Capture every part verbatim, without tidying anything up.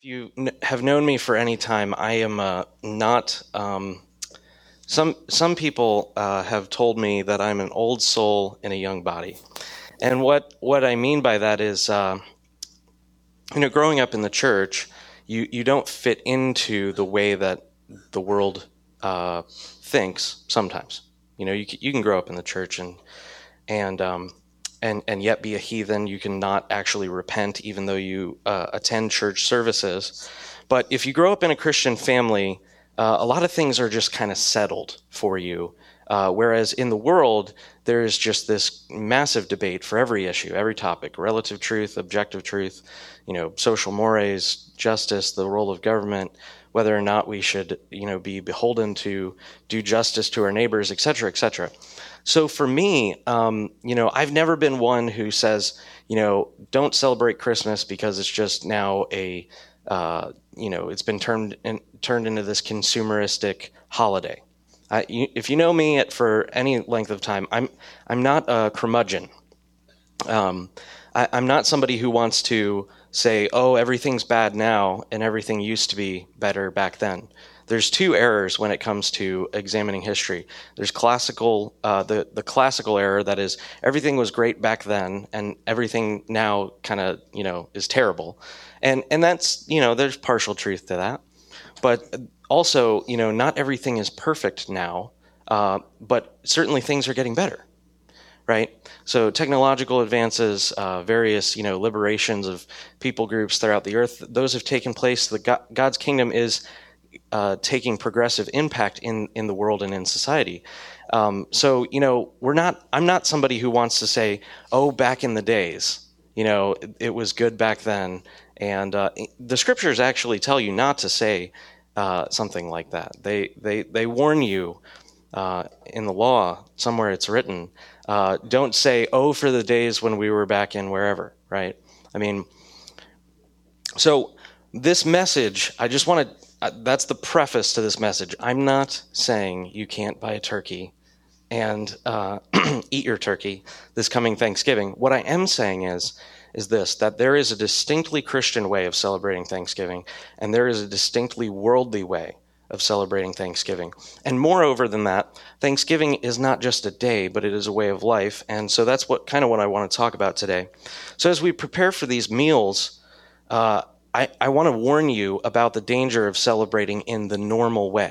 If you have known me for any time, I am uh, not. Um, some some people uh, have told me that I'm an old soul in a young body, and what what I mean by that is, uh, you know, growing up in the church, you you don't fit into the way that the world uh, thinks. Sometimes, you know, you you can grow up in the church and and um, and and yet be a heathen. You can not actually repent, even though you uh, attend church services. But if you grow up in a Christian family, uh, a lot of things are just kind of settled for you. Uh, whereas in the world, there is just this massive debate for every issue, every topic: relative truth, objective truth, you know, social mores, justice, the role of government, whether or not we should, you know, be beholden to do justice to our neighbors, et cetera, et cetera. So for me, um, you know, I've never been one who says, you know, don't celebrate Christmas because it's just now a, uh, you know, it's been turned in, turned into this consumeristic holiday. I, you, if you know me at, for any length of time, I'm I'm not a curmudgeon. Um, I, I'm not somebody who wants to say, oh, everything's bad now and everything used to be better back then. There's two errors when it comes to examining history. There's classical, uh, the, the classical error, that is, everything was great back then, and everything now kind of, you know, is terrible. And and that's, you know, there's partial truth to that. But also, you know, not everything is perfect now, uh, but certainly things are getting better, right? So technological advances, uh, various, you know, liberations of people groups throughout the earth, those have taken place. The God, God's kingdom is Uh, taking progressive impact in, in the world and in society. Um, so, you know, we're not, I'm not somebody who wants to say, oh, back in the days, you know, it, it was good back then. And uh, the scriptures actually tell you not to say uh, something like that. They, they, they warn you uh, in the law, somewhere it's written, uh, don't say, oh, for the days when we were back in wherever, right? I mean, so this message, I just want to, Uh, that's the preface to this message. I'm not saying you can't buy a turkey and uh, eat your turkey this coming Thanksgiving. What I am saying is, is this, that there is a distinctly Christian way of celebrating Thanksgiving, and there is a distinctly worldly way of celebrating Thanksgiving. And moreover than that, Thanksgiving is not just a day, but it is a way of life. And so that's what kind of what I want to talk about today. So as we prepare for these meals, uh, I, I want to warn you about the danger of celebrating in the normal way.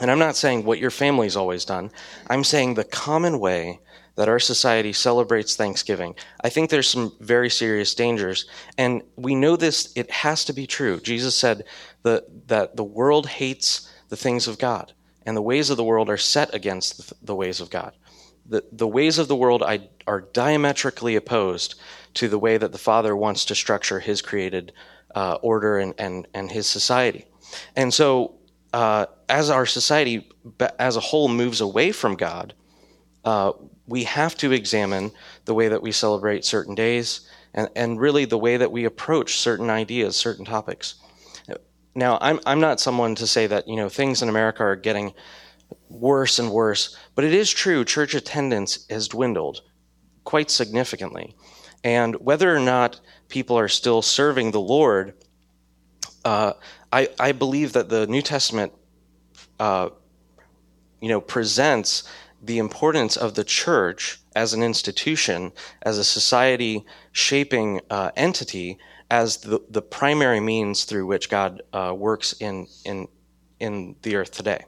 And I'm not saying what your family's always done. I'm saying the common way that our society celebrates Thanksgiving. I think there's some very serious dangers. And we know this, it has to be true. Jesus said the, that the world hates the things of God, and the ways of the world are set against the, the ways of God. The, the ways of the world are diametrically opposed to the way that the Father wants to structure his created uh, order and, and, and his society. And so uh, as our society as a whole moves away from God, uh, we have to examine the way that we celebrate certain days and, and really the way that we approach certain ideas, certain topics. Now, I'm I'm not someone to say that, you know, things in America are getting worse and worse, but it is true church attendance has dwindled quite significantly. And whether or not people are still serving the Lord, uh, I, I believe that the New Testament uh, you know, presents the importance of the church as an institution, as a society-shaping uh, entity, as the, the primary means through which God uh, works in, in, in the earth today.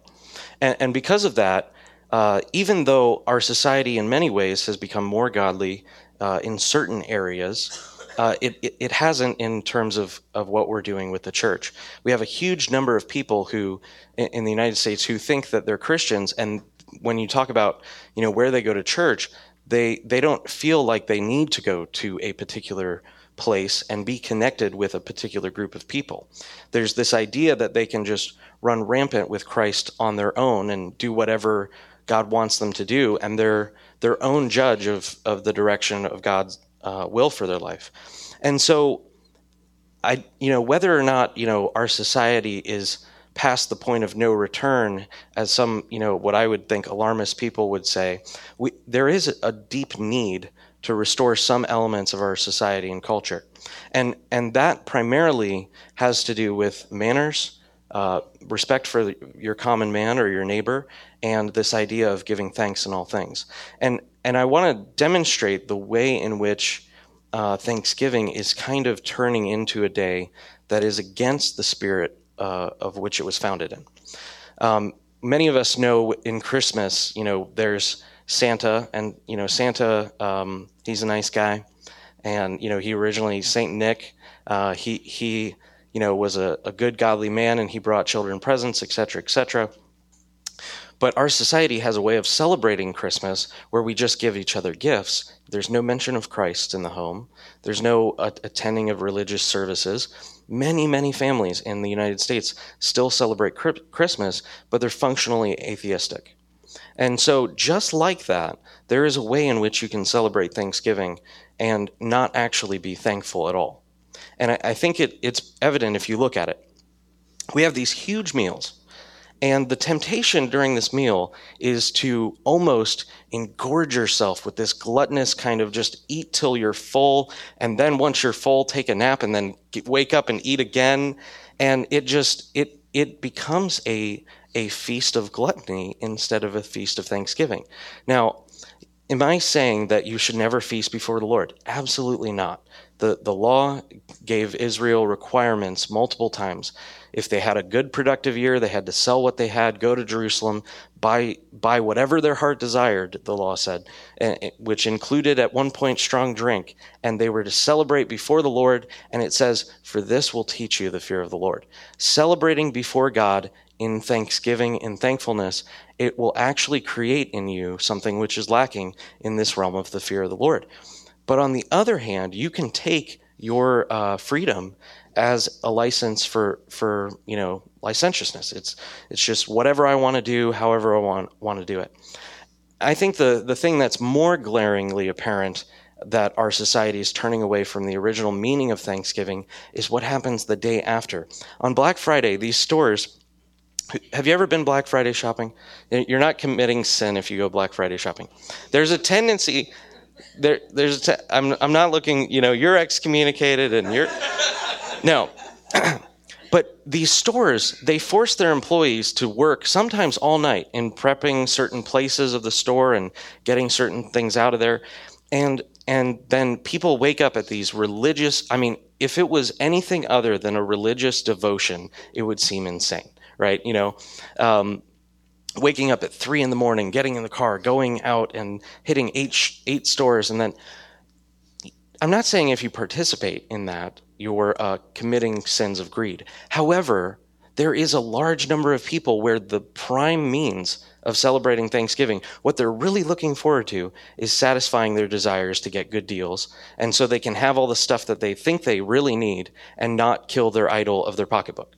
And, and because of that, uh, even though our society in many ways has become more godly uh, in certain areas, uh, it, it, it hasn't in terms of, of what we're doing with the church. We have a huge number of people who, in, in the United States, who think that they're Christians, and when you talk about, you know, where they go to church, they they don't feel like they need to go to a particular place and be connected with a particular group of people. There's this idea that they can just run rampant with Christ on their own and do whatever God wants them to do, and they're their own judge of, of the direction of God's uh, will for their life. And so, I you know, whether or not, you know, our society is past the point of no return, as some, you know, what I would think alarmist people would say, we, there is a deep need to restore some elements of our society and culture. And and that primarily has to do with manners, uh, respect for your common man or your neighbor, and this idea of giving thanks in all things. And and I want to demonstrate the way in which uh, Thanksgiving is kind of turning into a day that is against the spirit uh, of which it was founded in. Um, many of us know in Christmas, you know, there's Santa, and, you know, Santa, um, he's a nice guy. And, you know, he originally, Saint Nick, uh, he, he, you know, was a, a good godly man, and he brought children presents, et cetera, et cetera. But our society has a way of celebrating Christmas where we just give each other gifts. There's no mention of Christ in the home. There's no uh, attending of religious services. Many, many families in the United States still celebrate Christmas, but they're functionally atheistic. And so just like that, there is a way in which you can celebrate Thanksgiving and not actually be thankful at all. And I, I think it, it's evident if you look at it. We have these huge meals. And the temptation during this meal is to almost engorge yourself with this gluttonous kind of just eat till you're full, and then once you're full, take a nap, and then get, wake up and eat again. And it just it it becomes a a feast of gluttony instead of a feast of thanksgiving. Now, am I saying that you should never feast before the Lord? Absolutely not. The the law gave Israel requirements multiple times. If they had a good productive year, they had to sell what they had, go to Jerusalem, buy buy whatever their heart desired, the law said, which included at one point strong drink, and they were to celebrate before the Lord, and it says, "For this will teach you the fear of the Lord." Celebrating before God in thanksgiving and thankfulness, it will actually create in you something which is lacking in this realm of the fear of the Lord. But on the other hand, you can take your uh, freedom as a license for, for you know, licentiousness. It's it's just whatever I want to do, however I want want to do it. I think the, the thing that's more glaringly apparent that our society is turning away from the original meaning of Thanksgiving is what happens the day after. On Black Friday, these stores... Have you ever been Black Friday shopping? You're not committing sin if you go Black Friday shopping. There's a tendency... There, there's. A t- I'm. I'm not looking. You know, you're excommunicated, and you're. No, but these stores, they force their employees to work sometimes all night in prepping certain places of the store and getting certain things out of there, and and then people wake up at these religious. I mean, if it was anything other than a religious devotion, it would seem insane, right? You know. Um, waking up at three in the morning, getting in the car, going out and hitting eight, eight stores. And then I'm not saying if you participate in that, you're uh, committing sins of greed. However, there is a large number of people where the prime means of celebrating Thanksgiving, what they're really looking forward to is satisfying their desires to get good deals. And so they can have all the stuff that they think they really need and not kill their idol of their pocketbook.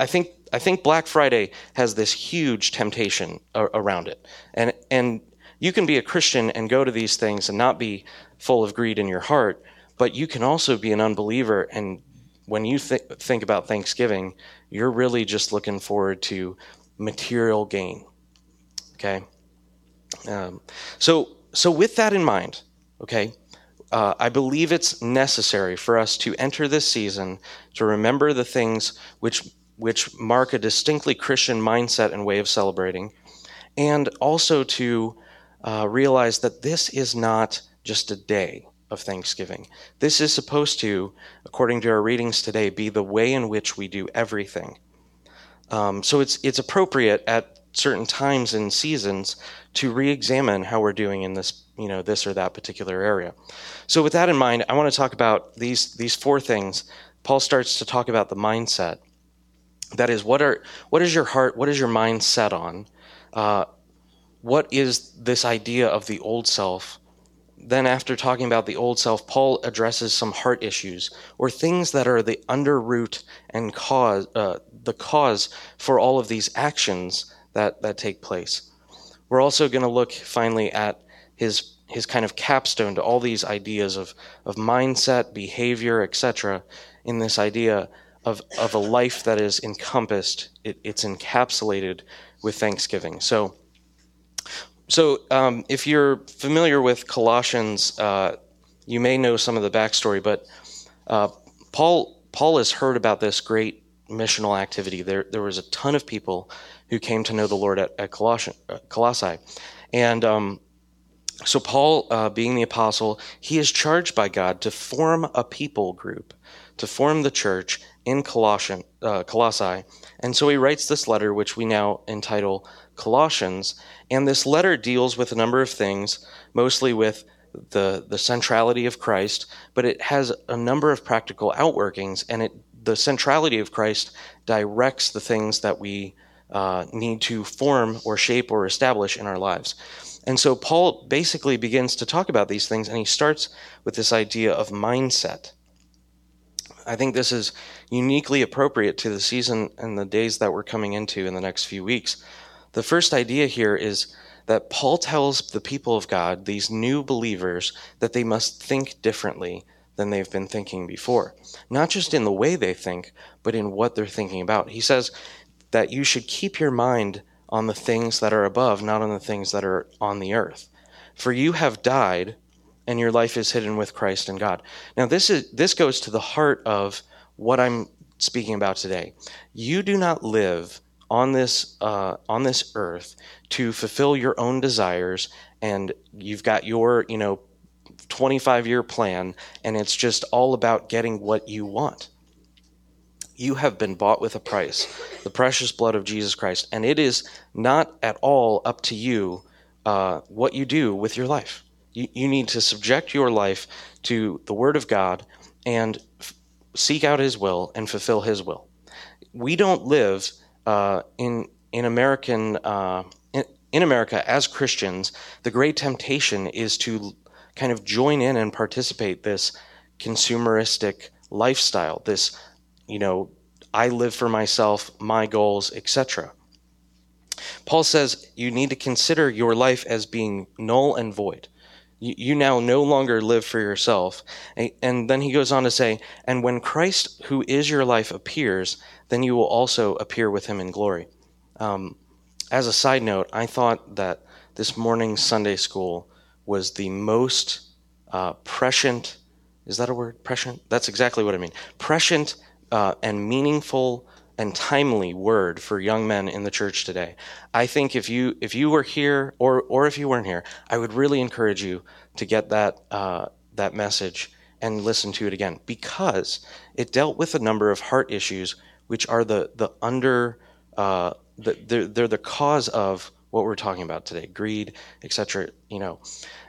I think I think Black Friday has this huge temptation around it, and and you can be a Christian and go to these things and not be full of greed in your heart, but you can also be an unbeliever. And when you th- think about Thanksgiving, you're really just looking forward to material gain. Okay, um, so so with that in mind, okay. Uh, I believe it's necessary for us to enter this season to remember the things which which mark a distinctly Christian mindset and way of celebrating, and also to uh, realize that this is not just a day of Thanksgiving. This is supposed to, according to our readings today, be the way in which we do everything. Um, so it's it's appropriate at certain times and seasons to re-examine how we're doing in this, you know, this or that particular area. So with that in mind, I want to talk about these these four things. Paul starts to talk about the mindset. That is, what are what is your heart, what is your mind set on? Uh, what is this idea of the old self? Then after talking about the old self, Paul addresses some heart issues or things that are the underroot and cause uh, the cause for all of these actions that, that take place. We're also going to look finally at his his kind of capstone to all these ideas of, of mindset, behavior, et cetera, in this idea of, of a life that is encompassed, it, it's encapsulated with Thanksgiving. So So um, if you're familiar with Colossians, uh, you may know some of the backstory, but uh, Paul Paul has heard about this great missional activity. There there was a ton of people who came to know the Lord at, at Colossian, uh, Colossae. And um, so Paul, uh, being the apostle, he is charged by God to form a people group, to form the church in Colossian, uh, Colossae. And so he writes this letter, which we now entitle Colossians. And this letter deals with a number of things, mostly with the, the centrality of Christ, but it has a number of practical outworkings, and it the centrality of Christ directs the things that we uh, need to form or shape or establish in our lives. And so Paul basically begins to talk about these things, and he starts with this idea of mindset. I think this is uniquely appropriate to the season and the days that we're coming into in the next few weeks. The first idea here is that Paul tells the people of God, these new believers, that they must think differently than they've been thinking before. Not just in the way they think, but in what they're thinking about. He says that you should keep your mind on the things that are above, not on the things that are on the earth. For you have died, and your life is hidden with Christ in God. Now, this is this goes to the heart of what I'm speaking about today. You do not live on this uh, on this earth to fulfill your own desires, and you've got your, you know, twenty-five year plan, and it's just all about getting what you want. You have been bought with a price, the precious blood of Jesus Christ, and it is not at all up to you uh, what you do with your life. You, you need to subject your life to the Word of God and f- seek out His will and fulfill His will. We don't live uh, in in American uh, in, in America as Christians. The great temptation is to kind of join in and participate this consumeristic lifestyle. This You know, I live for myself, my goals, et cetera. Paul says you need to consider your life as being null and void. You, you now no longer live for yourself. And, and then he goes on to say, and when Christ, who is your life, appears, then you will also appear with him in glory. Um, as a side note, I thought that this morning's Sunday school was the most uh, prescient, is that a word? Prescient? That's exactly what I mean. Prescient Uh, and meaningful and timely word for young men in the church today. I think if you if you were here or or if you weren't here, I would really encourage you to get that uh, that message and listen to it again, because it dealt with a number of heart issues, which are the the under uh, the, they're, they're the cause of what we're talking about today, greed, et cetera. You know,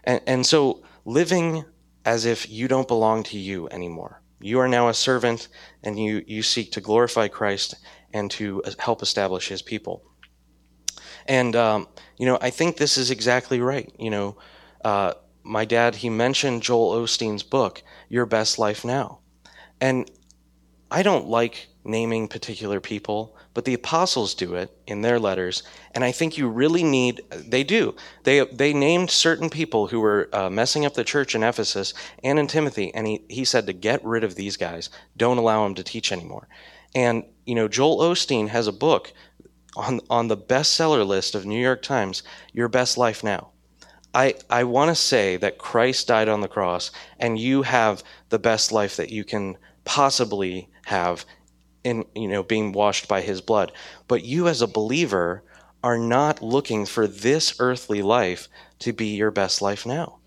and and so living as if you don't belong to you anymore. You are now a servant, and you, you seek to glorify Christ and to help establish his people. And, um, you know, I think this is exactly right. You know, uh, my dad, he mentioned Joel Osteen's book, Your Best Life Now. And I don't like naming particular people, but the apostles do it in their letters. And I think you really need, they do. They they named certain people who were uh, messing up the church in Ephesus and in Timothy. And he, he said to get rid of these guys. Don't allow them to teach anymore. And, you know, Joel Osteen has a book on, on the bestseller list of New York Times, Your Best Life Now. I, I want to say that Christ died on the cross, and you have the best life that you can possibly have in, you know, being washed by his blood. But you as a believer are not looking for this earthly life to be your best life now.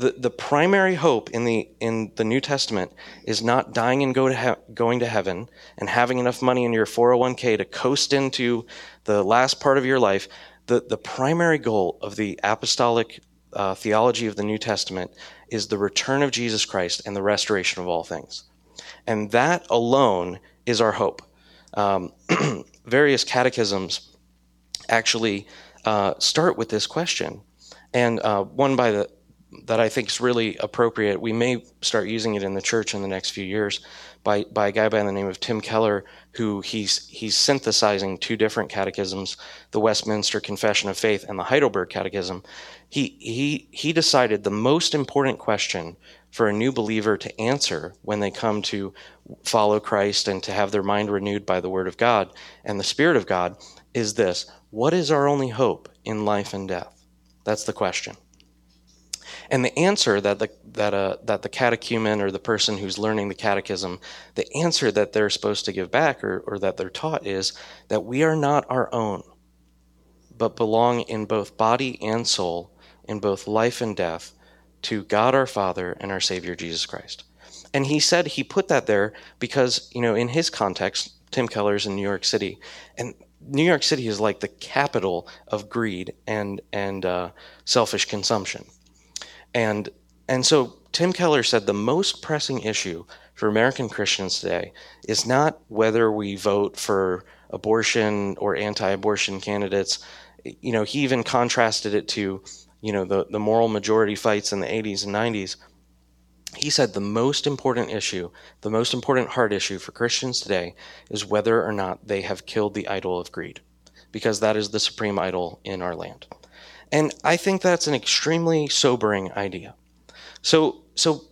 The the primary hope in the in the New Testament is not dying and go to he- going to heaven and having enough money in your four oh one k to coast into the last part of your life. The the primary goal of the apostolic uh, theology of the New Testament is the return of Jesus Christ and the restoration of all things. And that alone is our hope. Um, various catechisms actually uh, start with this question. And uh, one by the that I think is really appropriate, we may start using it in the church in the next few years, by, by a guy by the name of Tim Keller, who he's, he's synthesizing two different catechisms, the Westminster Confession of Faith and the Heidelberg Catechism. He, he, he decided the most important question for a new believer to answer when they come to follow Christ and to have their mind renewed by the Word of God and the Spirit of God is this: what is our only hope in life and death? That's the question. And the answer that the that uh, that the catechumen or the person who's learning the catechism, the answer that they're supposed to give back or, or that they're taught is that we are not our own, but belong in both body and soul, in both life and death, to God our Father and our Savior Jesus Christ. And he said he put that there because, you know, in his context, Tim Keller's in New York City, and New York City is like the capital of greed and and uh, selfish consumption. And and so Tim Keller said the most pressing issue for American Christians today is not whether we vote for abortion or anti-abortion candidates. You know, he even contrasted it to, you know, the, the moral majority fights in the eighties and nineties. He said the most important issue, the most important heart issue for Christians today is whether or not they have killed the idol of greed, because that is the supreme idol in our land. And I think that's an extremely sobering idea. So, so,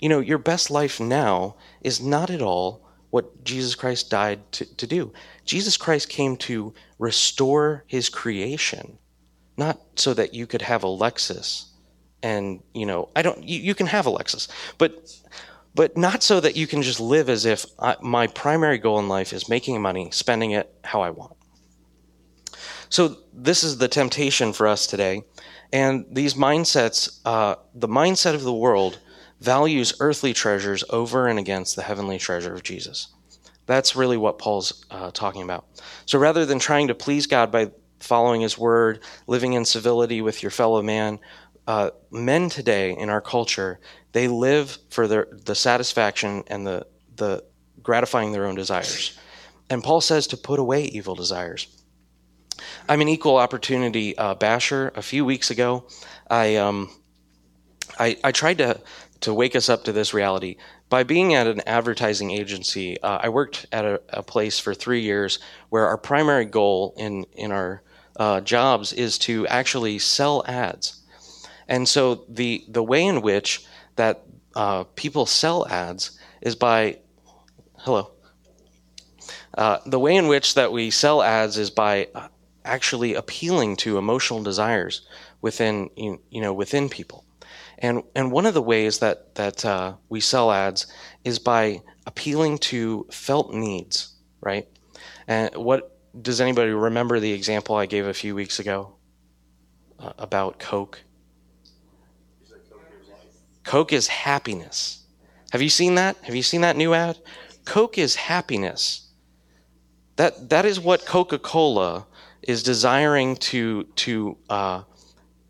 you know, your best life now is not at all what Jesus Christ died to, to do. Jesus Christ came to restore his creation, not so that you could have a Lexus and, you know, I don't, you, you can have a Lexus, but, but not so that you can just live as if I, my primary goal in life is making money, spending it how I want. So this is the temptation for us today. And these mindsets, uh, the mindset of the world values earthly treasures over and against the heavenly treasure of Jesus. That's really what Paul's uh, talking about. So rather than trying to please God by following his word, living in civility with your fellow man, uh, men today in our culture, they live for their, the satisfaction and the, the gratifying their own desires. And Paul says to put away evil desires. I'm an equal opportunity uh, basher. A few weeks ago, I um, I, I tried to, to wake us up to this reality. By being at an advertising agency, uh, I worked at a, a place for three years where our primary goal in, in our uh, jobs is to actually sell ads. And so the, the way in which that uh, people sell ads is by... Hello. Uh, the way in which that we sell ads is by... Uh, actually appealing to emotional desires within, you know, within people. And and one of the ways that, that uh, we sell ads is by appealing to felt needs, right? And what, does anybody remember the example I gave a few weeks ago uh, about Coke? Coke is happiness. Have you seen that? Have you seen that new ad? Coke is happiness. That that is what Coca-Cola is desiring to to uh,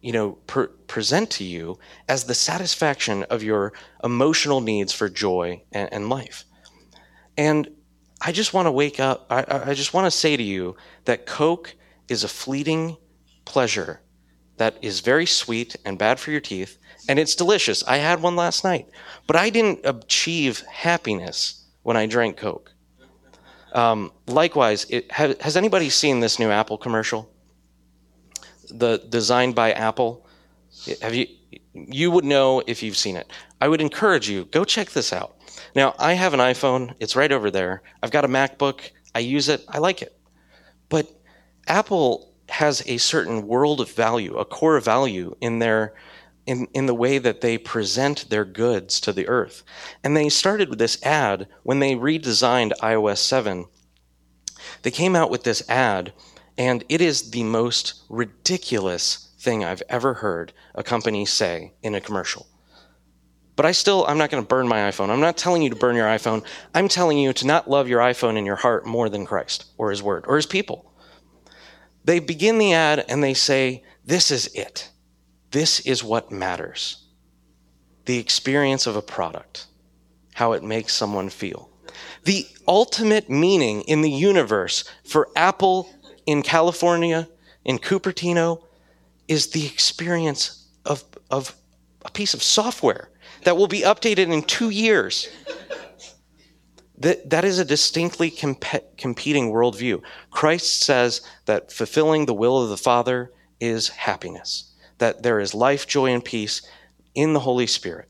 you know pre- present to you as the satisfaction of your emotional needs for joy and, and life. And I just want to wake up. I, I just want to say to you that Coke is a fleeting pleasure that is very sweet and bad for your teeth, and it's delicious. I had one last night, but I didn't achieve happiness when I drank Coke. Um, likewise, it, ha, has anybody seen this new Apple commercial? The designed by Apple? Have you? You would know if you've seen it. I would encourage you, go check this out. Now, I have an iPhone. It's right over there. I've got a MacBook. I use it. I like it. But Apple has a certain world of value, a core value in their in, in the way that they present their goods to the earth. And they started with this ad when they redesigned iOS seven. They came out with this ad, and it is the most ridiculous thing I've ever heard a company say in a commercial. But I still, I'm not going to burn my iPhone. I'm not telling you to burn your iPhone. I'm telling you to not love your iPhone in your heart more than Christ or his word or his people. They begin the ad and they say, this is it. This is what matters. The experience of a product, how it makes someone feel. The ultimate meaning in the universe for Apple in California, in Cupertino, is the experience of, of a piece of software that will be updated in two years. That, that is a distinctly comp- competing worldview. Christ says that fulfilling the will of the Father is happiness, that there is life, joy, and peace in the Holy Spirit.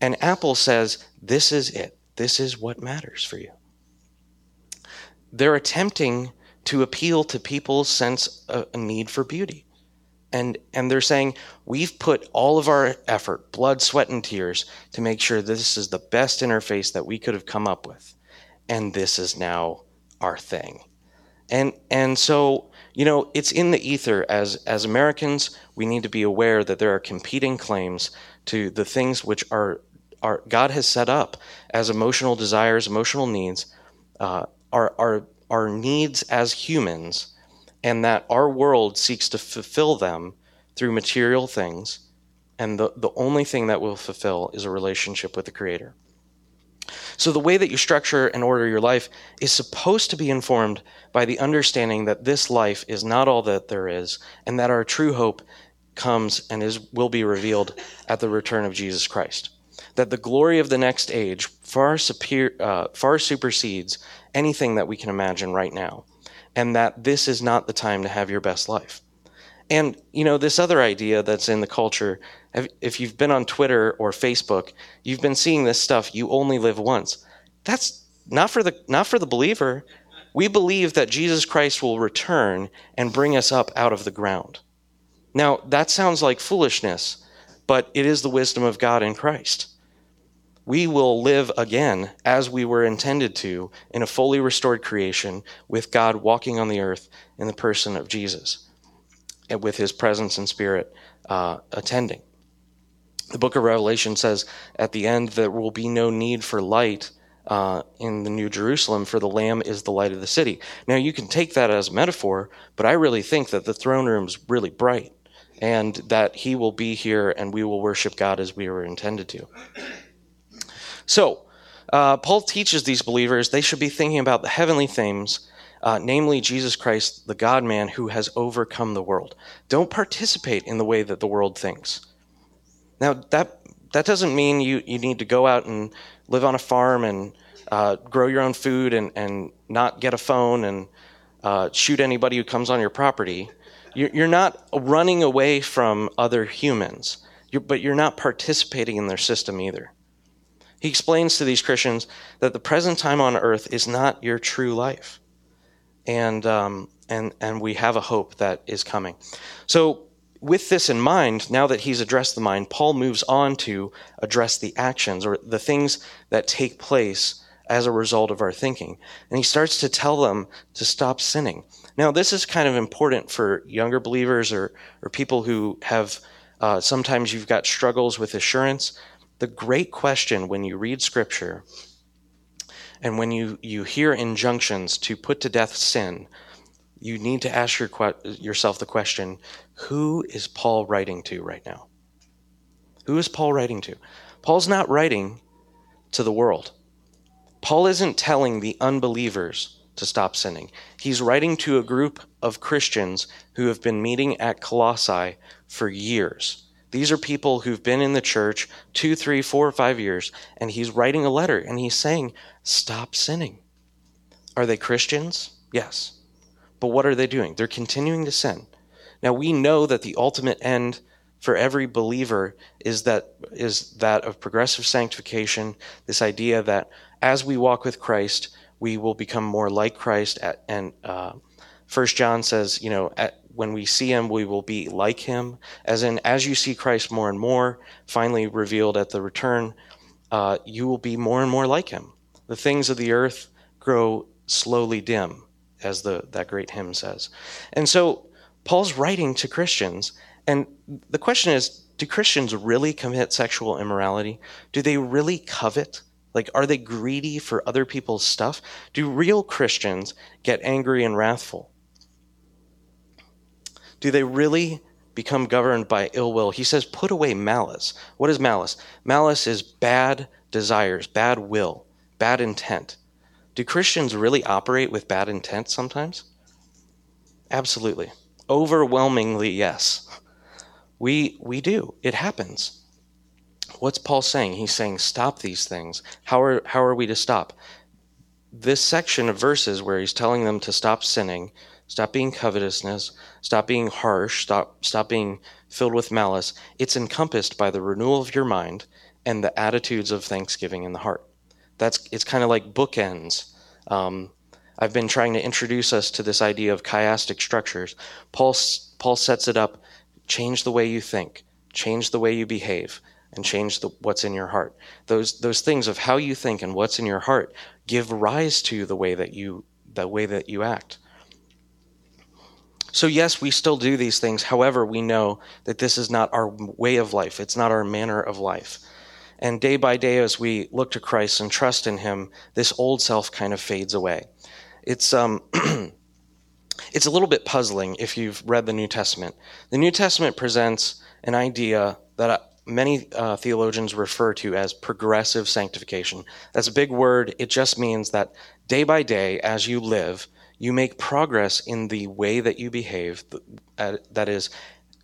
And Apple says, this is it. This is what matters for you. They're attempting to appeal to people's sense of a need for beauty And and they're saying, we've put all of our effort, blood, sweat, and tears to make sure this is the best interface that we could have come up with. And this is now our thing. And and so, you know, it's in the ether. As as Americans, we need to be aware that there are competing claims to the things which are, are God has set up as emotional desires, emotional needs, uh, our, our, our needs as humans, and that our world seeks to fulfill them through material things, and the, the only thing that will fulfill is a relationship with the Creator. So the way that you structure and order your life is supposed to be informed by the understanding that this life is not all that there is, and that our true hope comes and is will be revealed at the return of Jesus Christ. That the glory of the next age far super, uh, far supersedes anything that we can imagine right now, and that this is not the time to have your best life. And, you know, this other idea that's in the culture, if you've been on Twitter or Facebook, you've been seeing this stuff, you only live once. That's not for the not for the believer. We believe that Jesus Christ will return and bring us up out of the ground. Now, that sounds like foolishness, but it is the wisdom of God in Christ. We will live again as we were intended to, in a fully restored creation, with God walking on the earth in the person of Jesus, and with his presence and spirit uh, attending. The book of Revelation says at the end there will be no need for light uh, in the New Jerusalem, for the Lamb is the light of the city. Now, you can take that as a metaphor, but I really think that the throne room is really bright, and that he will be here and we will worship God as we were intended to. So, uh, Paul teaches these believers they should be thinking about the heavenly things, uh, namely Jesus Christ, the God-man who has overcome the world. Don't participate in the way that the world thinks. Now, that that doesn't mean you, you need to go out and live on a farm and uh, grow your own food and, and not get a phone and uh, shoot anybody who comes on your property. You're not running away from other humans, but you're not participating in their system either. He explains to these Christians that the present time on earth is not your true life, and um, and and we have a hope that is coming. So with this in mind, now that he's addressed the mind, Paul moves on to address the actions, or the things that take place as a result of our thinking. And he starts to tell them to stop sinning. Now, this is kind of important for younger believers, or, or people who have, uh, sometimes you've got struggles with assurance. The great question when you read Scripture and when you, you hear injunctions to put to death sin, you need to ask your, yourself the question, who is Paul writing to right now? Who is Paul writing to? Paul's not writing to the world. Paul isn't telling the unbelievers to stop sinning. He's writing to a group of Christians who have been meeting at Colossae for years. These are people who've been in the church two, three, four, five years, and he's writing a letter, and he's saying, stop sinning. Are they Christians? Yes. But what are they doing? They're continuing to sin. Now, we know that the ultimate end for every believer is that is that of progressive sanctification, this idea that as we walk with Christ, we will become more like Christ. At, and uh, First John says, you know, at, when we see him, we will be like him, as in, as you see Christ more and more, finally revealed at the return, uh, you will be more and more like him. The things of the earth grow slowly dim, as the that great hymn says. And so Paul's writing to Christians, and the question is, do Christians really commit sexual immorality? Do they really covet? Like, are they greedy for other people's stuff? Do real Christians get angry and wrathful? Do they really become governed by ill will? He says, put away malice. What is malice? Malice is bad desires, bad will, bad intent. Do Christians really operate with bad intent sometimes? Absolutely. Overwhelmingly, yes. We we do. It happens. What's Paul saying? He's saying, stop these things. How are how are we to stop? This section of verses where he's telling them to stop sinning, stop being covetousness, stop being harsh, stop stop being filled with malice, it's encompassed by the renewal of your mind and the attitudes of thanksgiving in the heart. That's it's kind of like bookends. Um, I've been trying to introduce us to this idea of chiastic structures. Paul Paul sets it up Change the way you think, change the way you behave, and change the, what's in your heart. Those those things of how you think and what's in your heart give rise to the way that you the way that you act. So yes, we still do these things. However, we know that this is not our way of life. It's not our manner of life. And day by day, as we look to Christ and trust in him, this old self kind of fades away. It's um, it's a little bit puzzling if you've read the New Testament. The New Testament presents an idea that many uh, theologians refer to as progressive sanctification. That's a big word. It just means that day by day, as you live, you make progress in the way that you behave, uh, that is,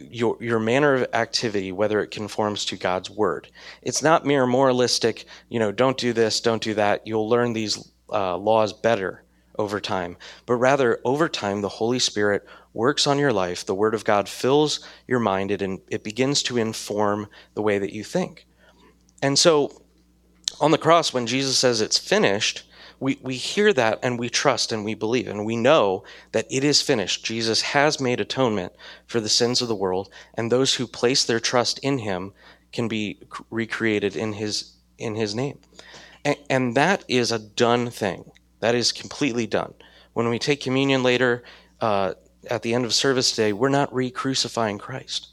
your your manner of activity, whether it conforms to God's word. It's not mere moralistic, you know, don't do this, don't do that. You'll learn these uh, laws better over time. But rather, over time, the Holy Spirit works on your life. The word of God fills your mind. It, in, it begins to inform the way that you think. And so on the cross, when Jesus says it's finished, We we hear that and we trust and we believe and we know that it is finished. Jesus has made atonement for the sins of the world, and those who place their trust in him can be recreated in his in his name. And, and that is a done thing. That is completely done. When we take communion later, uh, at the end of service today, we're not re-crucifying Christ.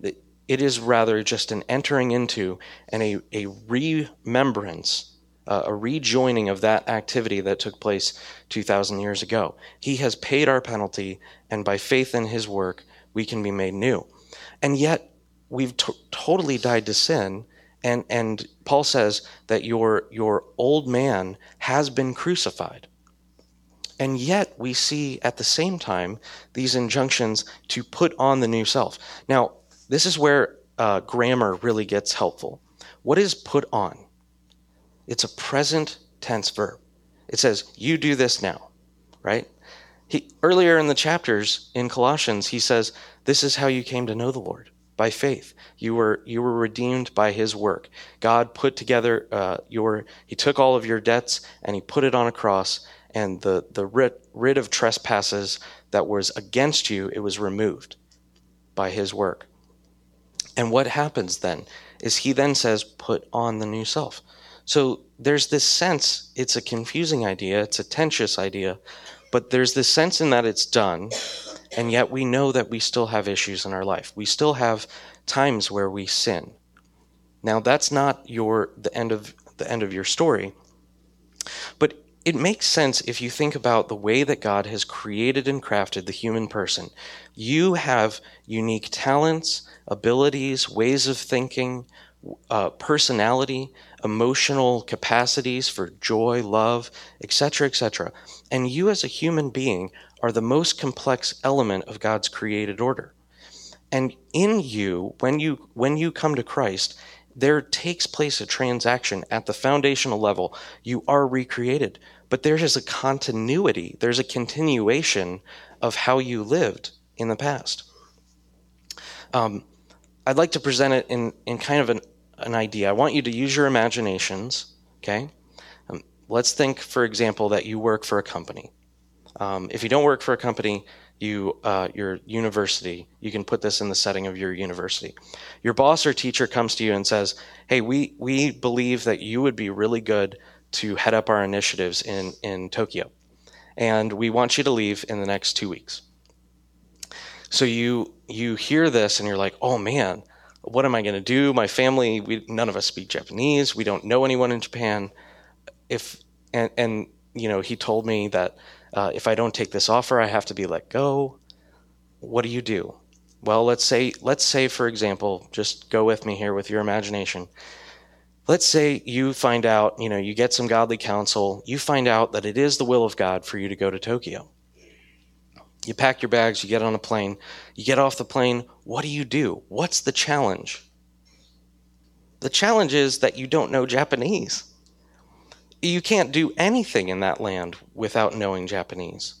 It, it is rather just an entering into and a, a remembrance Uh, a rejoining of that activity that took place two thousand years ago. He has paid our penalty, and by faith in his work, we can be made new. And yet, we've t- totally died to sin, and, and Paul says that your, your old man has been crucified. And yet, we see at the same time these injunctions to put on the new self. Now, this is where uh, grammar really gets helpful. What is put on? It's a present tense verb. It says, you do this now, right? He, earlier in the chapters in Colossians, he says, this is how you came to know the Lord, by faith. You were you were redeemed by his work. God put together uh, your, he took all of your debts and he put it on a cross, and the, the writ, writ of trespasses that was against you, it was removed by his work. And what happens then is he then says, put on the new self. So there's this sense, it's a confusing idea, it's a tenuous idea, but there's this sense in that it's done, and yet we know that we still have issues in our life. We still have times where we sin. Now that's not your the end of the end of your story, but it makes sense if you think about the way that God has created and crafted the human person. You have unique talents, abilities, ways of thinking, Uh, personality, emotional capacities for joy, love, et cetera, et cetera. And you as a human being are the most complex element of God's created order. And in you, when you when you come to Christ, there takes place a transaction at the foundational level. You are recreated, but there is a continuity. There's a continuation of how you lived in the past. Um, I'd like to present it in, in kind of an an idea. I want you to use your imaginations, okay? Um, let's think, for example, that you work for a company. Um, if you don't work for a company, you uh, your university, you can put this in the setting of your university. Your boss or teacher comes to you and says, hey, we, we believe that you would be really good to head up our initiatives in, in Tokyo, and we want you to leave in the next two weeks. So you you hear this and you're like, oh man, what am I going to do? My family, we, none of us speak Japanese. We don't know anyone in Japan. If and and you know, he told me that uh, if I don't take this offer, I have to be let go. What do you do? Well, let's say let's say for example, just go with me here with your imagination. Let's say you find out, you know, you get some godly counsel. You find out that it is the will of God for you to go to Tokyo. You pack your bags, you get on a plane, you get off the plane. What do you do? What's the challenge? The challenge is that you don't know Japanese. You can't do anything in that land without knowing Japanese.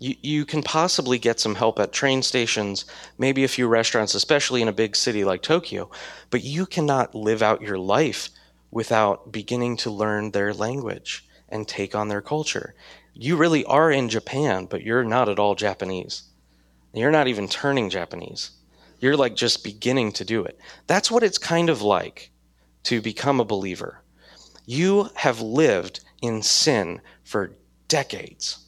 You, you can possibly get some help at train stations, maybe a few restaurants, especially in a big city like Tokyo, but you cannot live out your life without beginning to learn their language and take on their culture. You really are in Japan, but you're not at all Japanese. You're not even turning Japanese. You're like just beginning to do it. That's what it's kind of like to become a believer. You have lived in sin for decades.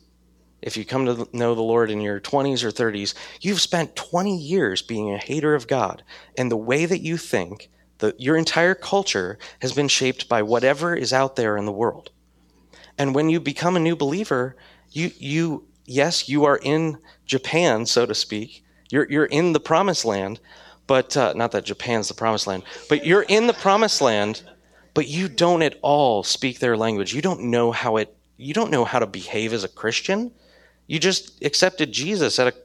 If you come to know the Lord in your twenties or thirties, you've spent twenty years being a hater of God. And the way that you think, the, your entire culture has been shaped by whatever is out there in the world. And when you become a new believer, you, you yes, you are in Japan, so to speak. You're, you're in the promised land, but uh, not that Japan's the promised land, but you're in the promised land, but you don't at all speak their language. You don't know how it, you don't know how to behave as a Christian. You just accepted Jesus at a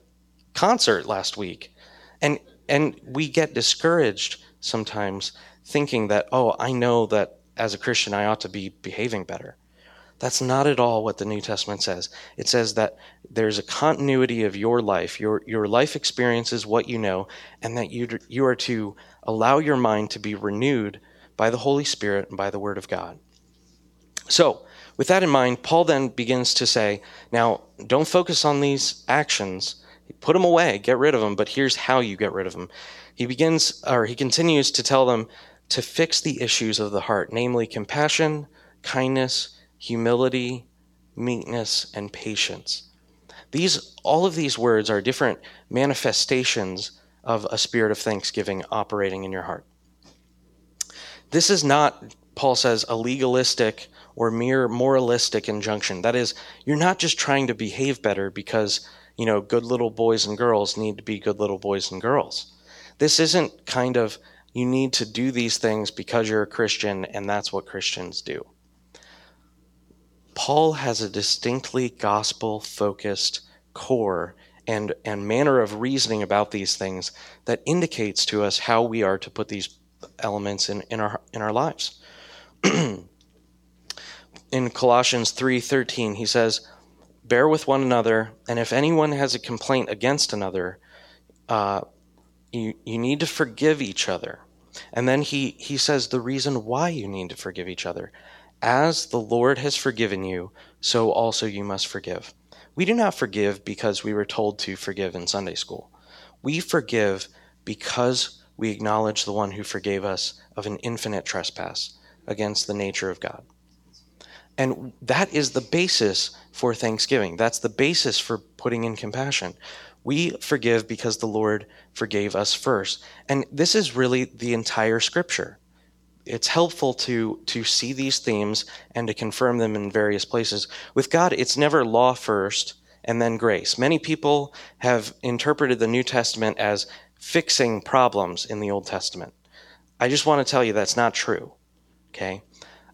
concert last week. And and we get discouraged sometimes thinking that, oh, I know that as a Christian I ought to be behaving better. That's not at all what the New Testament says. It says that there's a continuity of your life, your your life experiences, what you know, and that you you are to allow your mind to be renewed by the Holy Spirit and by the Word of God. So, with that in mind, Paul then begins to say, now, don't focus on these actions. Put them away, get rid of them, but here's how you get rid of them. He begins, or he continues to tell them to fix the issues of the heart, namely compassion, kindness, humility, meekness, and patience. These, all of these words are different manifestations of a spirit of thanksgiving operating in your heart. This is not, Paul says, a legalistic or mere moralistic injunction. That is, you're not just trying to behave better because, you know, good little boys and girls need to be good little boys and girls. This isn't kind of, you need to do these things because you're a Christian and that's what Christians do. Paul has a distinctly gospel-focused core and, and manner of reasoning about these things that indicates to us how we are to put these elements in, in, our, in our lives. In Colossians three thirteen, he says, bear with one another, and if anyone has a complaint against another, uh, you, you need to forgive each other. And then he, he says the reason why you need to forgive each other. As the Lord has forgiven you, so also you must forgive. We do not forgive because we were told to forgive in Sunday school. We forgive because we acknowledge the one who forgave us of an infinite trespass against the nature of God. And that is the basis for thanksgiving. That's the basis for putting in compassion. We forgive because the Lord forgave us first. And this is really the entire scripture. It's helpful to to see these themes and to confirm them in various places. With God, it's never law first and then grace. Many people have interpreted the New Testament as fixing problems in the Old Testament. I just want to tell you that's not true, okay?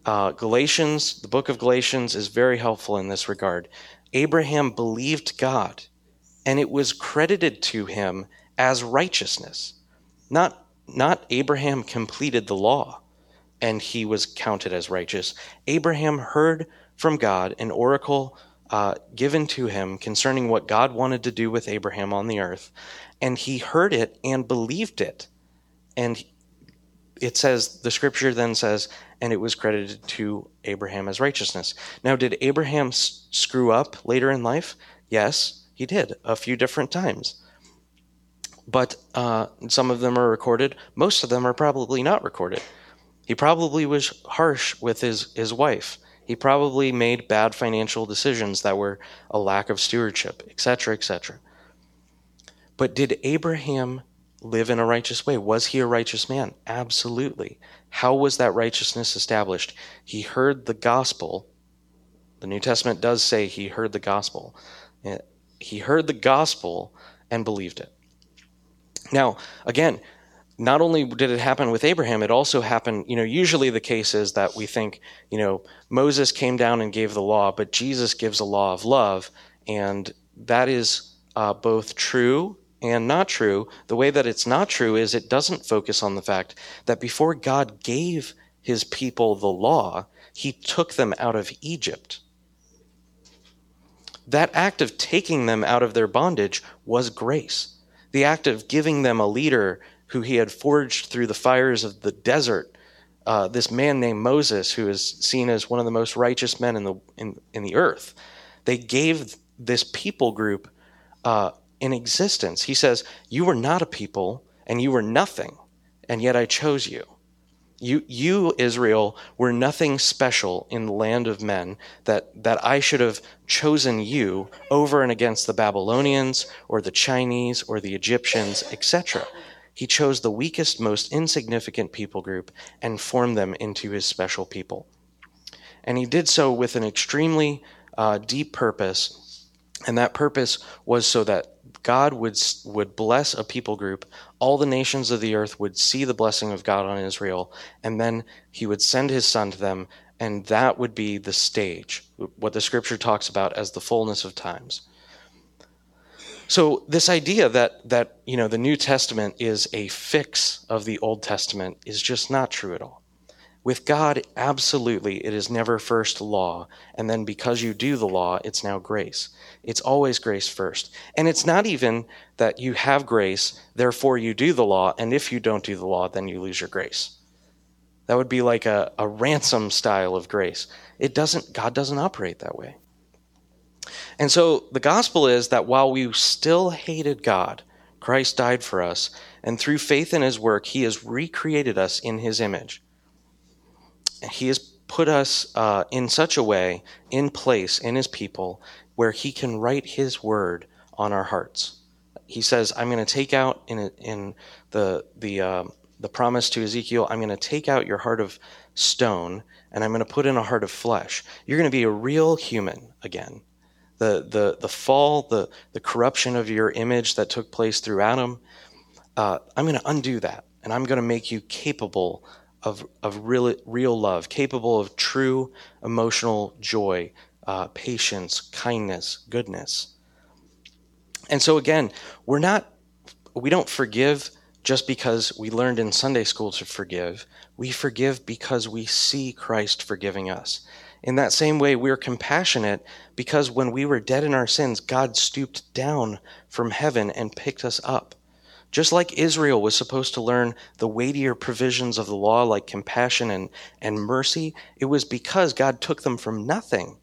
Uh, Galatians, the book of Galatians is very helpful in this regard. Abraham believed God, and it was credited to him as righteousness. Not, not Abraham completed the law, and he was counted as righteous. Abraham heard from God an oracle uh, given to him concerning what God wanted to do with Abraham on the earth, and he heard it and believed it. And it says, the scripture then says, and it was credited to Abraham as righteousness. Now, did Abraham s- screw up later in life? Yes, he did, a few different times. But uh, some of them are recorded. Most of them are probably not recorded. He probably was harsh with his, his wife. He probably made bad financial decisions that were a lack of stewardship, et cetera, et cetera. But did Abraham live in a righteous way? Was he a righteous man? Absolutely. How was that righteousness established? He heard the gospel. The New Testament does say he heard the gospel. He heard the gospel and believed it. Now, again, not only did it happen with Abraham, it also happened, you know, usually the case is that we think, you know, Moses came down and gave the law, but Jesus gives a law of love, and that is uh, both true and not true. The way that it's not true is it doesn't focus on the fact that before God gave his people the law, he took them out of Egypt. That act of taking them out of their bondage was grace. The act of giving them a leader who he had forged through the fires of the desert, uh, this man named Moses, who is seen as one of the most righteous men in the in, in the earth. They gave this people group uh, an existence. He says, you were not a people, and you were nothing, and yet I chose you. You, you, Israel, were nothing special in the land of men, that, that I should have chosen you over and against the Babylonians or the Chinese or the Egyptians, et cetera. He chose the weakest, most insignificant people group and formed them into his special people. And he did so with an extremely uh, deep purpose, and that purpose was so that God would would bless a people group. All the nations of the earth would see the blessing of God on Israel, and then he would send his son to them, and that would be the stage, what the scripture talks about as the fullness of times. So this idea that that you know the New Testament is a fix of the Old Testament is just not true at all. With God, absolutely, it is never first law, and then because you do the law, it's now grace. It's always grace first. And it's not even that you have grace, therefore you do the law, and if you don't do the law, then you lose your grace. That would be like a, a ransom style of grace. It doesn't, God doesn't operate that way. And so the gospel is that while we still hated God, Christ died for us, and through faith in his work, he has recreated us in his image. He has put us uh, in such a way, in place, in his people, where he can write his word on our hearts. He says, I'm going to take out in in the the uh, the promise to Ezekiel, I'm going to take out your heart of stone, and I'm going to put in a heart of flesh. You're going to be a real human again. The the the fall, the, the corruption of your image that took place through Adam, uh, I'm going to undo that, and I'm going to make you capable of of real, real love, capable of true emotional joy, uh, patience, kindness, goodness. And so again, we're not, we don't forgive just because we learned in Sunday school to forgive. We forgive because we see Christ forgiving us. In that same way, we're compassionate because when we were dead in our sins, God stooped down from heaven and picked us up. Just like Israel was supposed to learn the weightier provisions of the law, like compassion and, and mercy, it was because God took them from nothing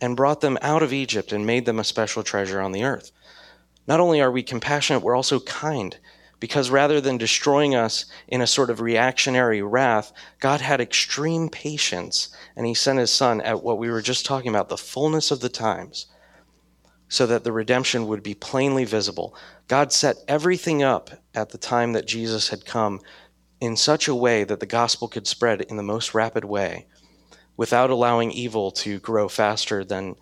and brought them out of Egypt and made them a special treasure on the earth. Not only are we compassionate, we're also kind, because rather than destroying us in a sort of reactionary wrath, God had extreme patience, and he sent his son at what we were just talking about, the fullness of the times, so that the redemption would be plainly visible. God set everything up at the time that Jesus had come in such a way that the gospel could spread in the most rapid way without allowing evil to grow faster than,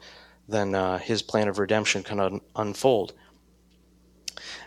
than uh, his plan of redemption can un- unfold.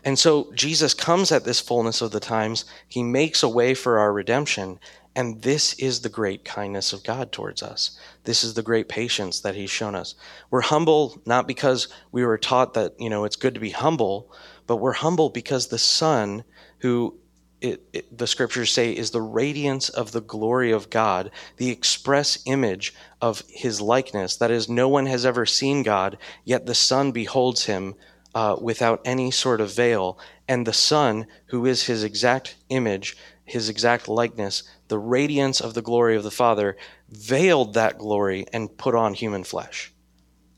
And so Jesus comes at this fullness of the times. He makes a way for our redemption, and this is the great kindness of God towards us. This is the great patience that he's shown us. We're humble not because we were taught that, you know, it's good to be humble, but we're humble because the Son, who it, it, the scriptures say is the radiance of the glory of God, the express image of his likeness, that is, no one has ever seen God, yet the Son beholds him uh, without any sort of veil. And the Son, who is his exact image, his exact likeness, the radiance of the glory of the Father, veiled that glory and put on human flesh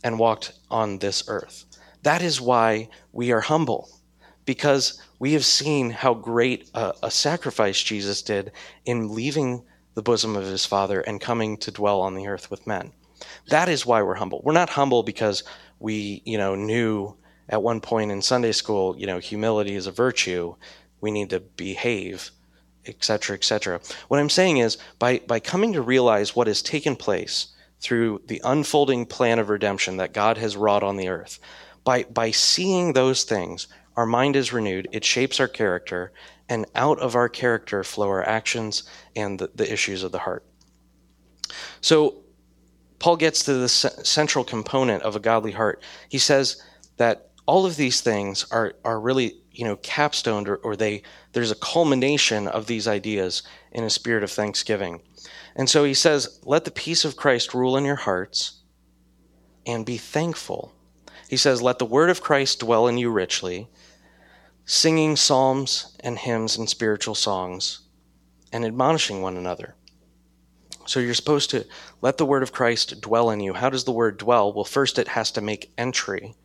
and walked on this earth. That is why we are humble, because we have seen how great a, a sacrifice Jesus did in leaving the bosom of his Father and coming to dwell on the earth with men. That is why we're humble. We're not humble because we, you know, knew at one point in Sunday school, you know, humility is a virtue. We need to behave, et cetera, et cetera. What I'm saying is, by, by coming to realize what has taken place through the unfolding plan of redemption that God has wrought on the earth, by, by seeing those things, our mind is renewed, it shapes our character, and out of our character flow our actions and the, the issues of the heart. So Paul gets to the c- central component of a godly heart. He says that all of these things are, are really, you know, capstoned, or, or they there's a culmination of these ideas in a spirit of thanksgiving. And so he says, let the peace of Christ rule in your hearts and be thankful. He says, let the word of Christ dwell in you richly, singing psalms and hymns and spiritual songs and admonishing one another. So you're supposed to let the word of Christ dwell in you. How does the word dwell? Well, first it has to make entry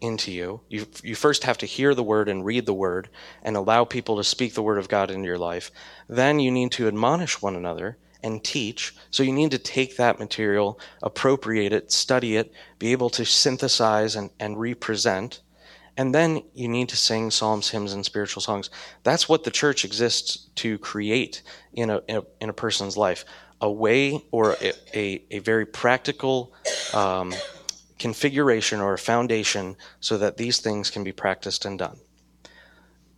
into you. You you first have to hear the word and read the word and allow people to speak the word of God into your life. Then you need to admonish one another and teach. So you need to take that material, appropriate it, study it, be able to synthesize and, and represent. And then you need to sing psalms, hymns, and spiritual songs. That's what the church exists to create in a in a, in a person's life. A way or a, a, a very practical um, configuration or a foundation so that these things can be practiced and done.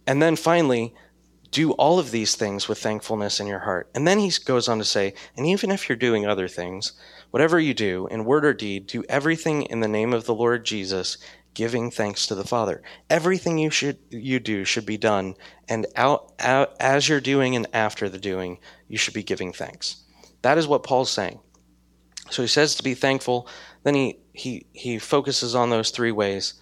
And then finally, do all of these things with thankfulness in your heart. And then he goes on to say, and even if you're doing other things, whatever you do, in word or deed, do everything in the name of the Lord Jesus, giving thanks to the Father. Everything you should you do should be done, and out, out as you're doing and after the doing, you should be giving thanks. That is what Paul's saying. So he says to be thankful, then he he he focuses on those three ways.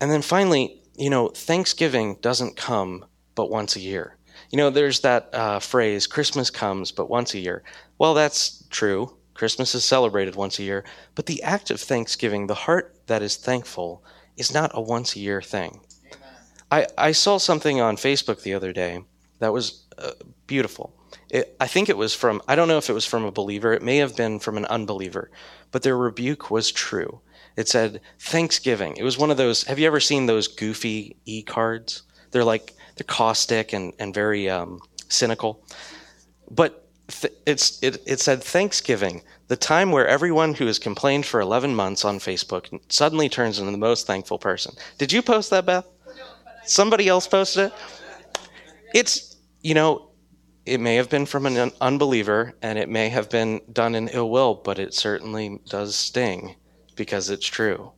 And then finally, you know, Thanksgiving doesn't come but once a year. You know, there's that uh, phrase, Christmas comes but once a year. Well, that's true. Christmas is celebrated once a year. But the act of thanksgiving, the heart that is thankful, is not a once a year thing. Amen. I, I saw something on Facebook the other day that was uh, beautiful. It, I think it was from, I don't know if it was from a believer. It may have been from an unbeliever, but their rebuke was true. It said, Thanksgiving. It was one of those, have you ever seen those goofy e-cards? They're like, they're caustic and, and very um, cynical. But th- it's it, it said, Thanksgiving, the time where everyone who has complained for eleven months on Facebook suddenly turns into the most thankful person. Did you post that, Beth? No, but I- Somebody else posted it? It's, you know, it may have been from an unbeliever, and it may have been done in ill will, but it certainly does sting because it's true.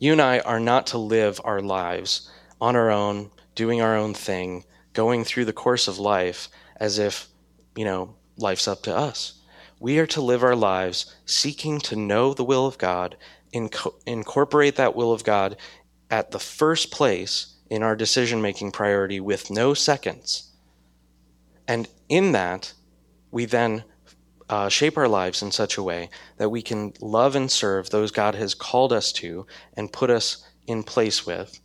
You and I are not to live our lives on our own, doing our own thing, going through the course of life as if, you know, life's up to us. We are to live our lives seeking to know the will of God, inc- incorporate that will of God at the first place in our decision-making priority with no seconds. And in that, we then uh, shape our lives in such a way that we can love and serve those God has called us to and put us in place with.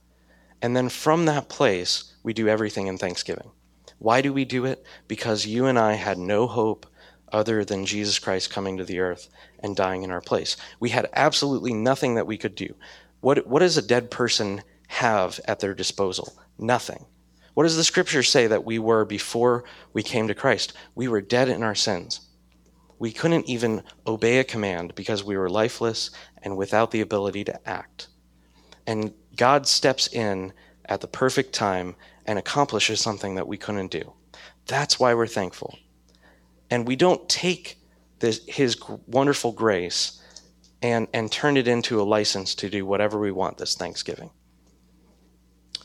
And then from that place, we do everything in thanksgiving. Why do we do it? Because you and I had no hope other than Jesus Christ coming to the earth and dying in our place. We had absolutely nothing that we could do. What, what does a dead person have at their disposal? Nothing. What does the scripture say that we were before we came to Christ? We were dead in our sins. We couldn't even obey a command because we were lifeless and without the ability to act. And God steps in at the perfect time and accomplishes something that we couldn't do. That's why we're thankful. And we don't take this, his wonderful grace and, and turn it into a license to do whatever we want this Thanksgiving.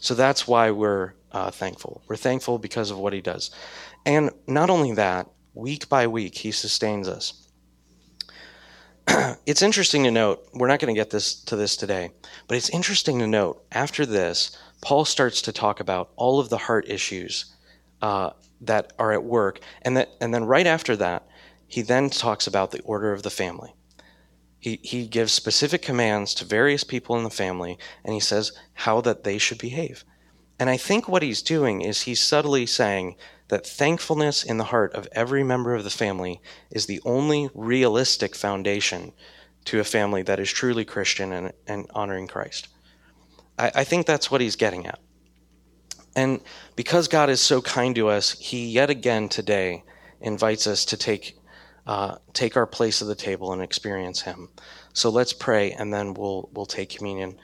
So that's why we're uh, thankful. We're thankful because of what he does. And not only that, week by week, he sustains us. It's interesting to note, we're not going to get this to this today, but it's interesting to note, after this, Paul starts to talk about all of the heart issues uh, that are at work. And that, and then right after that, he then talks about the order of the family. He he gives specific commands to various people in the family, and he says how that they should behave. And I think what he's doing is he's subtly saying that thankfulness in the heart of every member of the family is the only realistic foundation to a family that is truly Christian and, and honoring Christ. I, I think that's what he's getting at. And because God is so kind to us, he yet again today invites us to take Uh, take our place at the table and experience him. So let's pray, and then we'll we'll take communion.